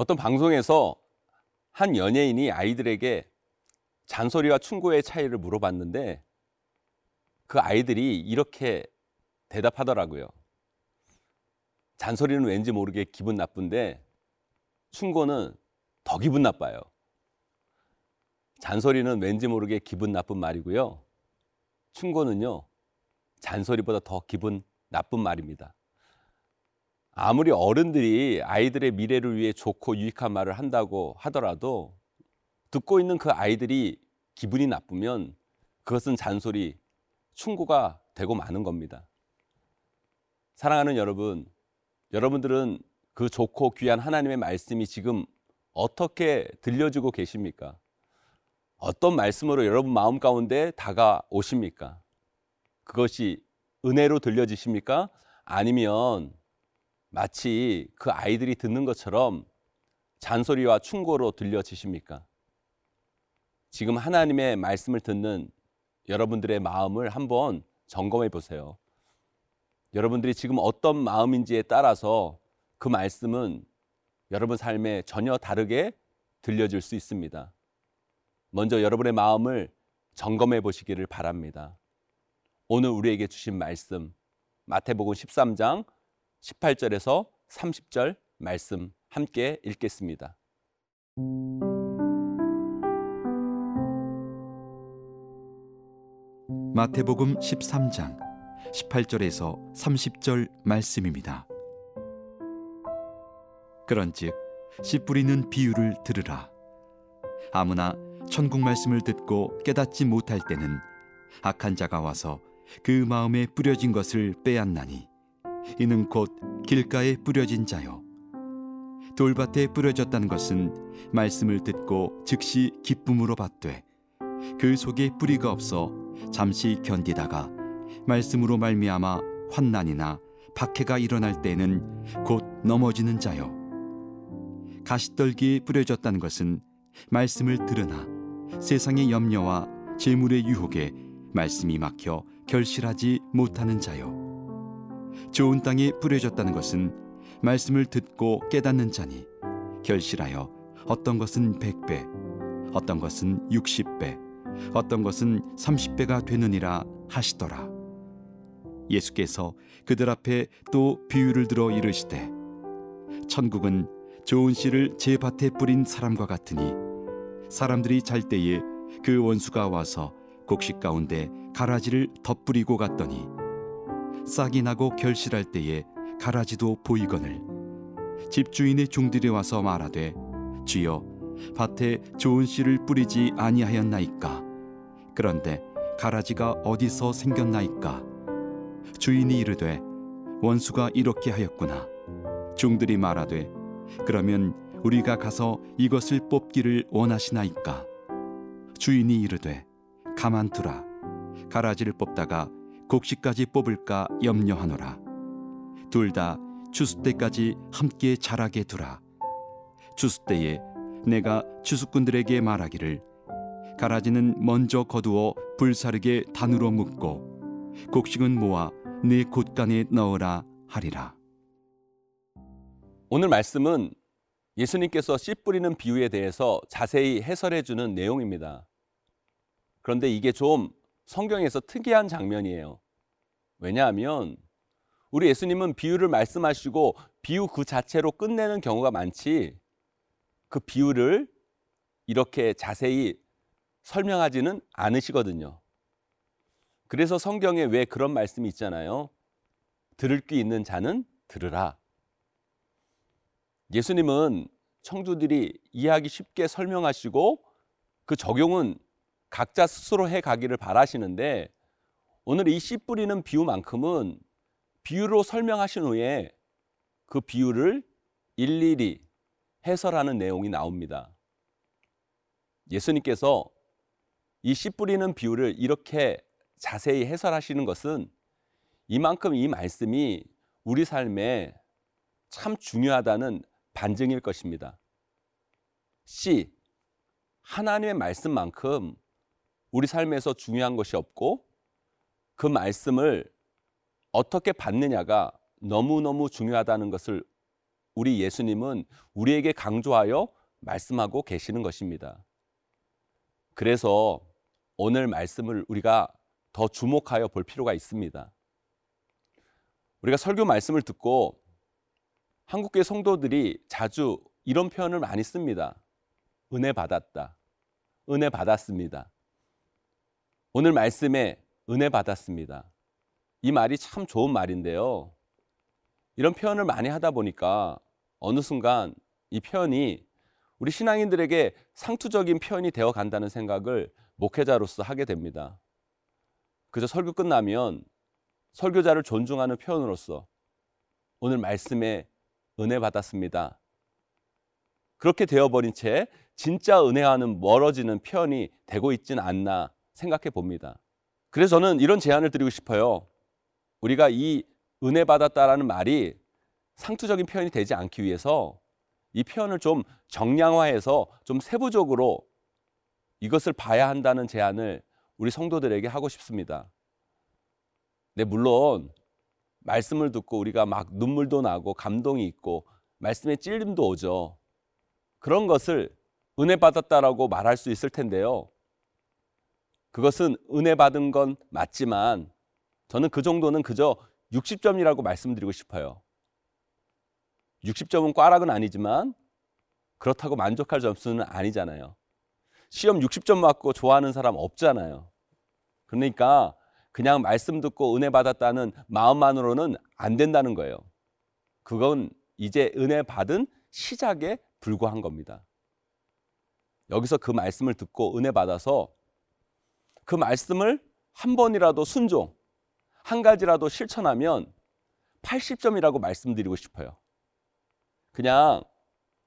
어떤 방송에서 한 연예인이 아이들에게 잔소리와 충고의 차이를 물어봤는데 그 아이들이 이렇게 대답하더라고요. 잔소리는 왠지 모르게 기분 나쁜데 충고는 더 기분 나빠요. 잔소리는 왠지 모르게 기분 나쁜 말이고요. 충고는요, 잔소리보다 더 기분 나쁜 말입니다. 아무리 어른들이 아이들의 미래를 위해 좋고 유익한 말을 한다고 하더라도 듣고 있는 그 아이들이 기분이 나쁘면 그것은 잔소리, 충고가 되고 마는 겁니다. 사랑하는 여러분, 여러분들은 그 좋고 귀한 하나님의 말씀이 지금 어떻게 들려지고 계십니까? 어떤 말씀으로 여러분 마음 가운데 다가오십니까? 그것이 은혜로 들려지십니까? 아니면 마치 그 아이들이 듣는 것처럼 잔소리와 충고로 들려지십니까? 지금 하나님의 말씀을 듣는 여러분들의 마음을 한번 점검해 보세요. 여러분들이 지금 어떤 마음인지에 따라서 그 말씀은 여러분 삶에 전혀 다르게 들려질 수 있습니다. 먼저 여러분의 마음을 점검해 보시기를 바랍니다. 오늘 우리에게 주신 말씀, 마태복음 13장 18절에서 30절 말씀 함께 읽겠습니다. 마태복음 13장 18절에서 30절 말씀입니다. 그런즉 씨 뿌리는 비유를 들으라. 아무나 천국 말씀을 듣고 깨닫지 못할 때는 악한 자가 와서 그 마음에 뿌려진 것을 빼앗나니, 이는 곧 길가에 뿌려진 자요 돌밭에 뿌려졌다는 것은 말씀을 듣고 즉시 기쁨으로 받되 그 속에 뿌리가 없어 잠시 견디다가 말씀으로 말미암아 환난이나 박해가 일어날 때에는 곧 넘어지는 자요 가시떨기에 뿌려졌다는 것은 말씀을 들으나 세상의 염려와 재물의 유혹에 말씀이 막혀 결실하지 못하는 자요 좋은 땅에 뿌려졌다는 것은 말씀을 듣고 깨닫는 자니 결실하여 어떤 것은 100배, 어떤 것은 60배, 어떤 것은 30배가 되느니라 하시더라. 예수께서 그들 앞에 또 비유를 들어 이르시되 천국은 좋은 씨를 제 밭에 뿌린 사람과 같으니 사람들이 잘 때에 그 원수가 와서 곡식 가운데 가라지를 덧뿌리고 갔더니 싹이 나고 결실할 때에 가라지도 보이거늘 집주인의 종들이 와서 말하되 주여 밭에 좋은 씨를 뿌리지 아니하였나이까. 그런데 가라지가 어디서 생겼나이까. 주인이 이르되 원수가 이렇게 하였구나. 종들이 말하되 그러면 우리가 가서 이것을 뽑기를 원하시나이까. 주인이 이르되 가만두라. 가라지를 뽑다가 곡식까지 뽑을까 염려하노라. 둘 다 추수 때까지 함께 자라게 두라. 추수 때에 내가 추수꾼들에게 말하기를 가라지는 먼저 거두어 불사르게 단으로 묶고 곡식은 모아 네 곳간에 넣으라 하리라. 오늘 말씀은 예수님께서 씨 뿌리는 비유에 대해서 자세히 해설해 주는 내용입니다. 그런데 이게 좀 성경에서 특이한 장면이에요. 왜냐하면 우리 예수님은 비유를 말씀하시고 비유 그 자체로 끝내는 경우가 많지 그 비유를 이렇게 자세히 설명하지는 않으시거든요. 그래서 성경에 왜 그런 말씀이 있잖아요. 들을 귀 있는 자는 들으라. 예수님은 청주들이 이해하기 쉽게 설명하시고 그 적용은 각자 스스로 해가기를 바라시는데 오늘 이 씨 뿌리는 비유만큼은 비유로 설명하신 후에 그 비유를 일일이 해설하는 내용이 나옵니다. 예수님께서 이 씨 뿌리는 비유를 이렇게 자세히 해설하시는 것은 이만큼 이 말씀이 우리 삶에 참 중요하다는 반증일 것입니다. 씨, 하나님의 말씀만큼 우리 삶에서 중요한 것이 없고 그 말씀을 어떻게 받느냐가 너무너무 중요하다는 것을 우리 예수님은 우리에게 강조하여 말씀하고 계시는 것입니다. 그래서 오늘 말씀을 우리가 더 주목하여 볼 필요가 있습니다. 우리가 설교 말씀을 듣고 한국교회 성도들이 자주 이런 표현을 많이 씁니다. 은혜 받았다. 은혜 받았습니다. 오늘 말씀에 은혜 받았습니다. 이 말이 참 좋은 말인데요. 이런 표현을 많이 하다 보니까 어느 순간 이 표현이 우리 신앙인들에게 상투적인 표현이 되어 간다는 생각을 목회자로서 하게 됩니다. 그저 설교 끝나면 설교자를 존중하는 표현으로서 오늘 말씀에 은혜 받았습니다. 그렇게 되어버린 채 진짜 은혜와는 멀어지는 표현이 되고 있진 않나 생각해 봅니다. 그래서 저는 이런 제안을 드리고 싶어요. 우리가 이 은혜 받았다라는 말이 상투적인 표현이 되지 않기 위해서 이 표현을 좀 정량화해서 좀 세부적으로 이것을 봐야 한다는 제안을 우리 성도들에게 하고 싶습니다. 네, 물론 말씀을 듣고 우리가 막 눈물도 나고 감동이 있고 말씀에 찔림도 오죠. 그런 것을 은혜 받았다라고 말할 수 있을 텐데요. 그것은 은혜 받은 건 맞지만 저는 그 정도는 그저 60점이라고 말씀드리고 싶어요. 60점은 꽈락은 아니지만 그렇다고 만족할 점수는 아니잖아요. 시험 60점 맞고 좋아하는 사람 없잖아요. 그러니까 그냥 말씀 듣고 은혜 받았다는 마음만으로는 안 된다는 거예요. 그건 이제 은혜 받은 시작에 불과한 겁니다. 여기서 그 말씀을 듣고 은혜 받아서 그 말씀을 한 번이라도 순종, 한 가지라도 실천하면 80점이라고 말씀드리고 싶어요. 그냥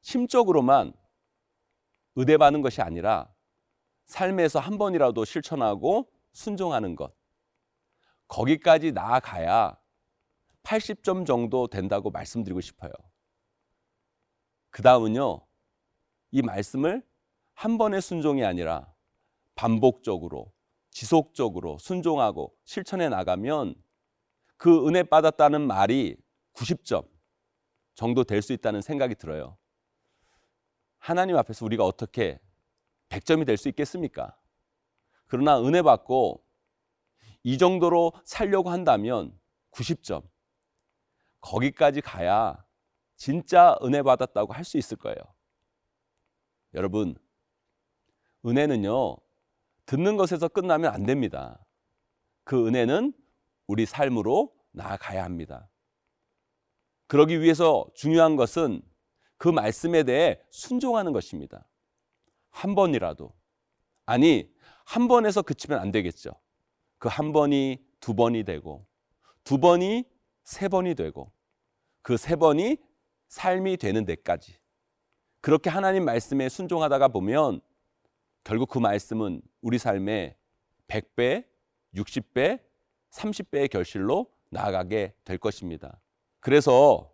심적으로만 은혜 받는 것이 아니라 삶에서 한 번이라도 실천하고 순종하는 것, 거기까지 나아가야 80점 정도 된다고 말씀드리고 싶어요. 그 다음은요, 이 말씀을 한 번의 순종이 아니라 반복적으로 지속적으로 순종하고 실천해 나가면 그 은혜 받았다는 말이 90점 정도 될 수 있다는 생각이 들어요. 하나님 앞에서 우리가 어떻게 100점이 될 수 있겠습니까? 그러나 은혜 받고 이 정도로 살려고 한다면 90점. 거기까지 가야 진짜 은혜 받았다고 할 수 있을 거예요. 여러분, 은혜는요, 듣는 것에서 끝나면 안 됩니다. 그 은혜는 우리 삶으로 나아가야 합니다. 그러기 위해서 중요한 것은 그 말씀에 대해 순종하는 것입니다. 한 번이라도. 아니, 한 번에서 그치면 안 되겠죠. 그 한 번이 두 번이 되고, 두 번이 세 번이 되고, 그 세 번이 삶이 되는 데까지. 그렇게 하나님 말씀에 순종하다가 보면 결국 그 말씀은 우리 삶에 100배, 60배, 30배의 결실로 나아가게 될 것입니다. 그래서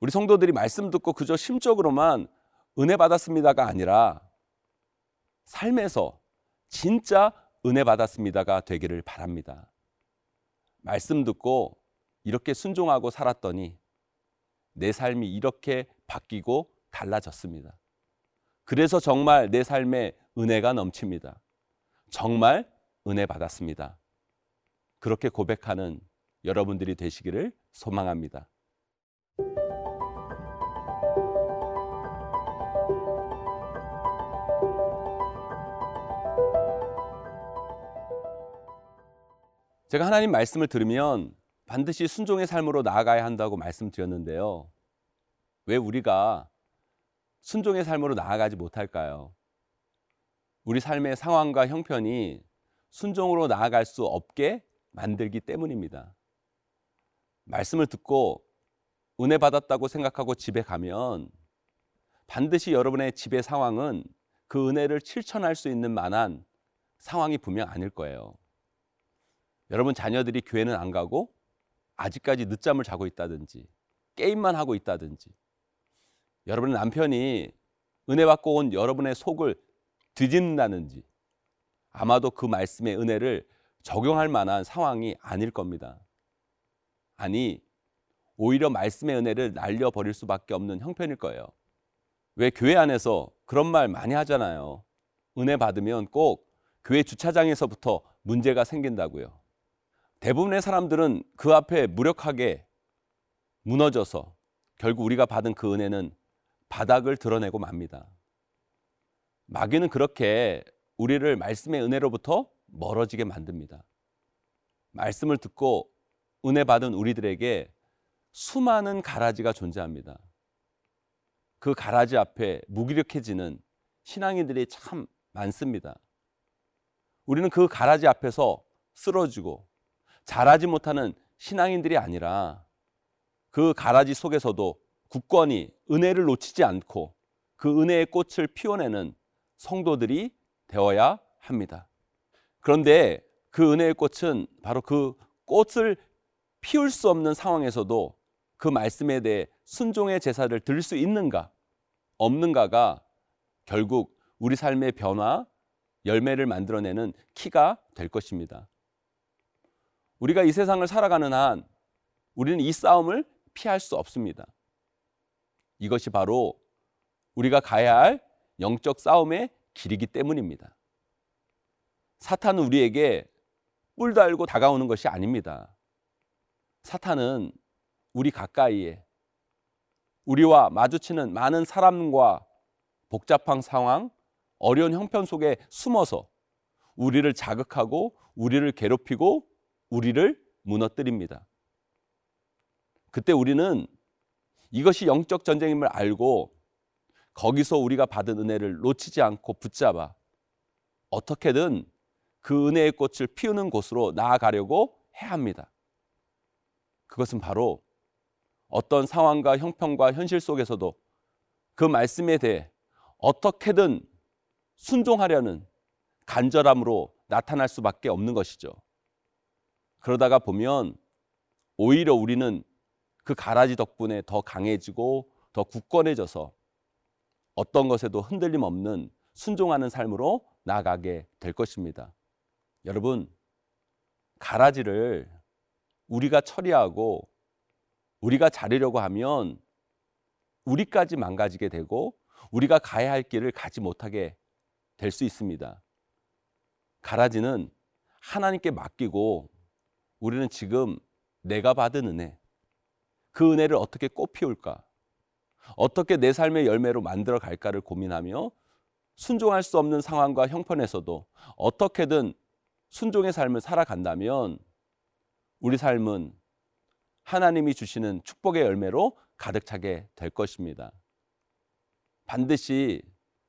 우리 성도들이 말씀 듣고 그저 심적으로만 은혜 받았습니다가 아니라 삶에서 진짜 은혜 받았습니다가 되기를 바랍니다. 말씀 듣고 이렇게 순종하고 살았더니 내 삶이 이렇게 바뀌고 달라졌습니다. 그래서 정말 내 삶에 은혜가 넘칩니다. 정말 은혜 받았습니다. 그렇게 고백하는 여러분들이 되시기를 소망합니다. 제가 하나님 말씀을 들으면 반드시 순종의 삶으로 나아가야 한다고 말씀드렸는데요. 왜 우리가 순종의 삶으로 나아가지 못할까요? 우리 삶의 상황과 형편이 순종으로 나아갈 수 없게 만들기 때문입니다. 말씀을 듣고 은혜 받았다고 생각하고 집에 가면 반드시 여러분의 집의 상황은 그 은혜를 실천할 수 있는 만한 상황이 분명 아닐 거예요. 여러분 자녀들이 교회는 안 가고 아직까지 늦잠을 자고 있다든지 게임만 하고 있다든지 여러분의 남편이 은혜 받고 온 여러분의 속을 뒤집는다든지 아마도 그 말씀의 은혜를 적용할 만한 상황이 아닐 겁니다. 아니, 오히려 말씀의 은혜를 날려버릴 수밖에 없는 형편일 거예요. 왜 교회 안에서 그런 말 많이 하잖아요. 은혜 받으면 꼭 교회 주차장에서부터 문제가 생긴다고요. 대부분의 사람들은 그 앞에 무력하게 무너져서 결국 우리가 받은 그 은혜는 바닥을 드러내고 맙니다. 마귀는 그렇게 우리를 말씀의 은혜로부터 멀어지게 만듭니다. 말씀을 듣고 은혜 받은 우리들에게 수많은 가라지가 존재합니다. 그 가라지 앞에 무기력해지는 신앙인들이 참 많습니다. 우리는 그 가라지 앞에서 쓰러지고 자라지 못하는 신앙인들이 아니라 그 가라지 속에서도 굳건히 은혜를 놓치지 않고 그 은혜의 꽃을 피워내는 성도들이 되어야 합니다. 그런데 그 은혜의 꽃은 바로 그 꽃을 피울 수 없는 상황에서도 그 말씀에 대해 순종의 제사를 드릴 수 있는가 없는가가 결국 우리 삶의 변화, 열매를 만들어내는 키가 될 것입니다. 우리가 이 세상을 살아가는 한 우리는 이 싸움을 피할 수 없습니다. 이것이 바로 우리가 가야 할 영적 싸움의 길이기 때문입니다. 사탄은 우리에게 뿔 달고 다가오는 것이 아닙니다. 사탄은 우리 가까이에 우리와 마주치는 많은 사람과 복잡한 상황, 어려운 형편 속에 숨어서 우리를 자극하고 우리를 괴롭히고 우리를 무너뜨립니다. 그때 우리는 이것이 영적 전쟁임을 알고 거기서 우리가 받은 은혜를 놓치지 않고 붙잡아 어떻게든 그 은혜의 꽃을 피우는 곳으로 나아가려고 해야 합니다. 그것은 바로 어떤 상황과 형편과 현실 속에서도 그 말씀에 대해 어떻게든 순종하려는 간절함으로 나타날 수밖에 없는 것이죠. 그러다가 보면 오히려 우리는 그 가라지 덕분에 더 강해지고 더 굳건해져서 어떤 것에도 흔들림 없는 순종하는 삶으로 나아가게 될 것입니다. 여러분, 가라지를 우리가 처리하고 우리가 자르려고 하면 우리까지 망가지게 되고 우리가 가야 할 길을 가지 못하게 될 수 있습니다. 가라지는 하나님께 맡기고 우리는 지금 내가 받은 은혜, 그 은혜를 어떻게 꽃피울까, 어떻게 내 삶의 열매로 만들어 갈까를 고민하며 순종할 수 없는 상황과 형편에서도 어떻게든 순종의 삶을 살아간다면 우리 삶은 하나님이 주시는 축복의 열매로 가득 차게 될 것입니다. 반드시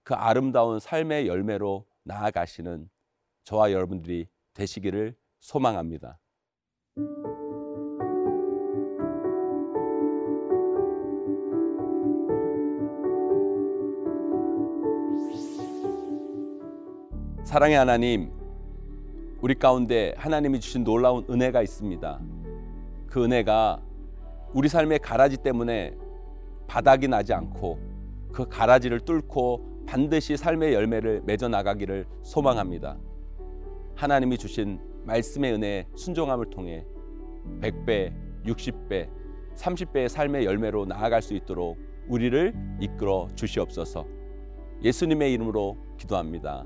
그 아름다운 삶의 열매로 나아가시는 저와 여러분들이 되시기를 소망합니다. 사랑의 하나님, 우리 가운데 하나님이 주신 놀라운 은혜가 있습니다. 그 은혜가 우리 삶의 가라지 때문에 바닥이 나지 않고 그 가라지를 뚫고 반드시 삶의 열매를 맺어 나가기를 소망합니다. 하나님이 주신 말씀의 은혜의 순종함을 통해 100배, 60배, 30배의 삶의 열매로 나아갈 수 있도록 우리를 이끌어 주시옵소서. 예수님의 이름으로 기도합니다.